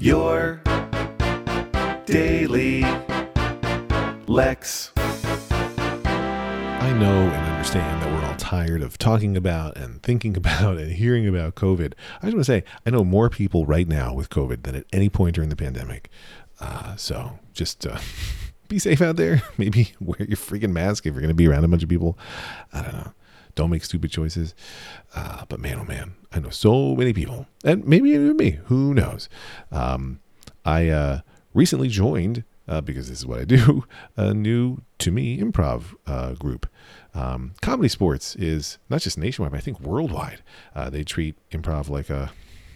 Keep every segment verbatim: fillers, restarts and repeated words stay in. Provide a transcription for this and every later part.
your daily Lex. I know and understand that we're all tired of talking about and thinking about and hearing about COVID. I just want to say, I know more people right now with COVID than at any point during the pandemic. Uh, so just uh, be safe out there. Maybe wear your freaking mask if you're going to be around a bunch of people. I don't know. Don't make stupid choices. Uh, but man, oh man, I know so many people, and maybe even me, who knows? Um, I uh, recently joined Uh, because this is what I do, a new, to me, improv uh, group. Um, Comedy Sports is not just nationwide, but I think worldwide. Uh, they treat improv like a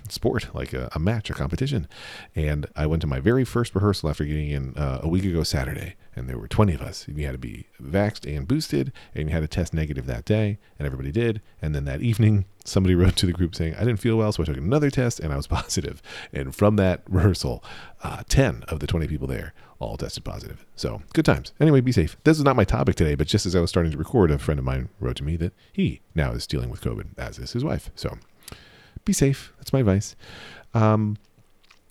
sport, like a, a match or competition. And I went to my very first rehearsal after getting in uh, a week ago Saturday, and there were twenty of us. And you had to be vaxxed and boosted, and you had to test negative that day, and everybody did. And then that evening, somebody wrote to the group saying, I didn't feel well, so I took another test, and I was positive. And from that rehearsal, uh, ten of the twenty people there all tested positive. So good times. Anyway, be safe. This is not my topic today, but just as I was starting to record, a friend of mine wrote to me that he now is dealing with COVID, as is his wife. So be safe. That's my advice. Um,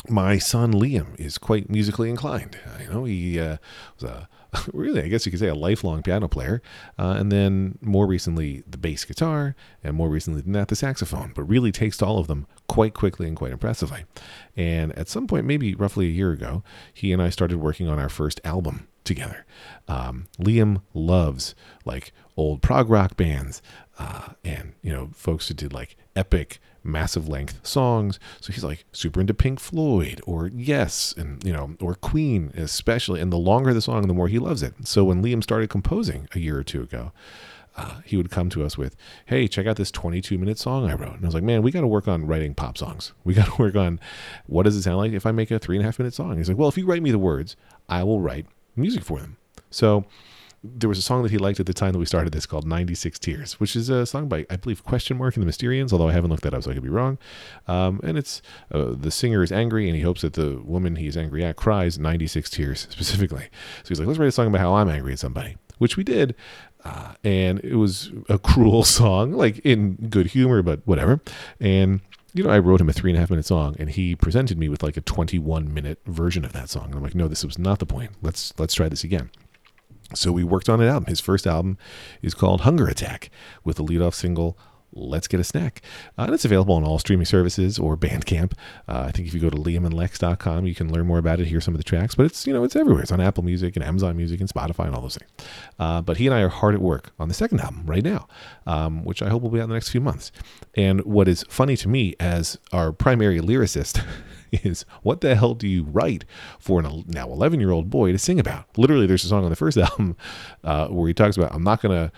my son Liam is quite musically inclined. You know, he uh, was a really, I guess you could say, a lifelong piano player. Uh, and then more recently, the bass guitar, and more recently than that, the saxophone, but really takes to all of them quite quickly and quite impressively. And at some point, maybe roughly a year ago, he and I started working on our first album together. Um, Liam loves like old prog rock bands, uh, and, you know, folks who did like epic, massive length songs. So he's like super into Pink Floyd or Yes, and, you know, or Queen especially. And the longer the song, the more he loves it. So when Liam started composing a year or two ago, uh, he would come to us with, hey, check out this twenty-two minute song I wrote. And I was like, man, we got to work on writing pop songs. We got to work on, what does it sound like if I make a three and a half minute song? And he's like, well, if you write me the words, I will write music for them. So there was a song that he liked at the time that we started this called ninety-six Tears, which is a song by, I believe, Question Mark and the Mysterians, although I haven't looked that up, so I could be wrong. Um, and it's uh, the singer is angry, and he hopes that the woman he's angry at cries ninety-six tears specifically. So he's like, let's write a song about how I'm angry at somebody, which we did. Uh, and it was a cruel song, like in good humor, but whatever. And, you know, I wrote him a three and a half minute song, and he presented me with like a twenty-one minute version of that song. And I'm like, no, this was not the point. Let's, let's try this again. So we worked on an album. His first album is called Hunger Attack, with the leadoff single, Let's Get a Snack. Uh, and it's available on all streaming services or Bandcamp. Uh, I think if you go to Liam and Lex dot com, you can learn more about it, hear some of the tracks. But it's, you know, it's everywhere. It's on Apple Music and Amazon Music and Spotify and all those things. Uh, but he and I are hard at work on the second album right now, um, which I hope will be out in the next few months. And what is funny to me as our primary lyricist is, what the hell do you write for an now eleven-year-old boy to sing about? Literally, there's a song on the first album uh, where he talks about, I'm not going to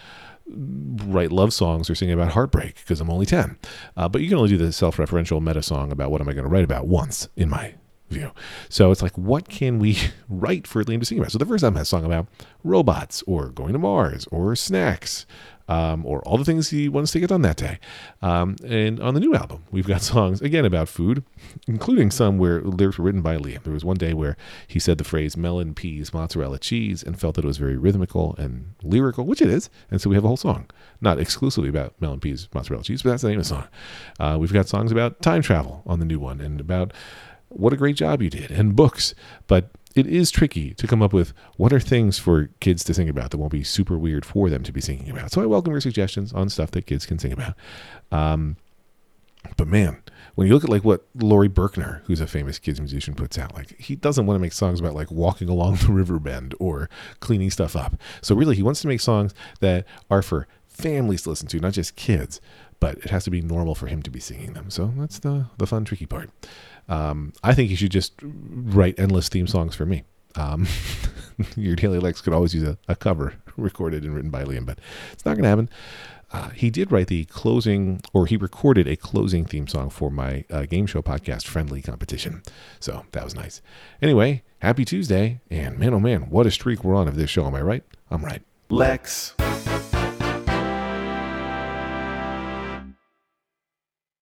write love songs or sing about heartbreak because I'm only ten. Uh, but you can only do the self-referential meta song about what am I going to write about once, in my view. So it's like, what can we write for Liam to sing about? So the first album has a song about robots or going to Mars or snacks, Um, or all the things he wants to get done that day. Um, and on the new album, we've got songs, again, about food, including some where lyrics were written by Liam. There was one day where he said the phrase melon, peas, mozzarella, cheese, and felt that it was very rhythmical and lyrical, which it is. And so we have a whole song, not exclusively about melon, peas, mozzarella, cheese, but that's the name of the song. Uh, we've got songs about time travel on the new one, and about what a great job you did, and books. But it is tricky to come up with what are things for kids to sing about that won't be super weird for them to be singing about. So I welcome your suggestions on stuff that kids can sing about. Um, but man, when you look at like what Laurie Berkner, who's a famous kids musician, puts out, like he doesn't want to make songs about like walking along the river bend or cleaning stuff up. So really he wants to make songs that are for families to listen to, not just kids, but it has to be normal for him to be singing them. So that's the, the fun, tricky part. Um, I think you should just write endless theme songs for me. Um, your Daily Lex could always use a, a cover recorded and written by Liam, but it's not going to happen. Uh, he did write the closing, or he recorded a closing theme song for my uh, game show podcast, Friendly Competition. So that was nice. Anyway, happy Tuesday. And man, oh man, what a streak we're on of this show. Am I right? I'm right. Lex.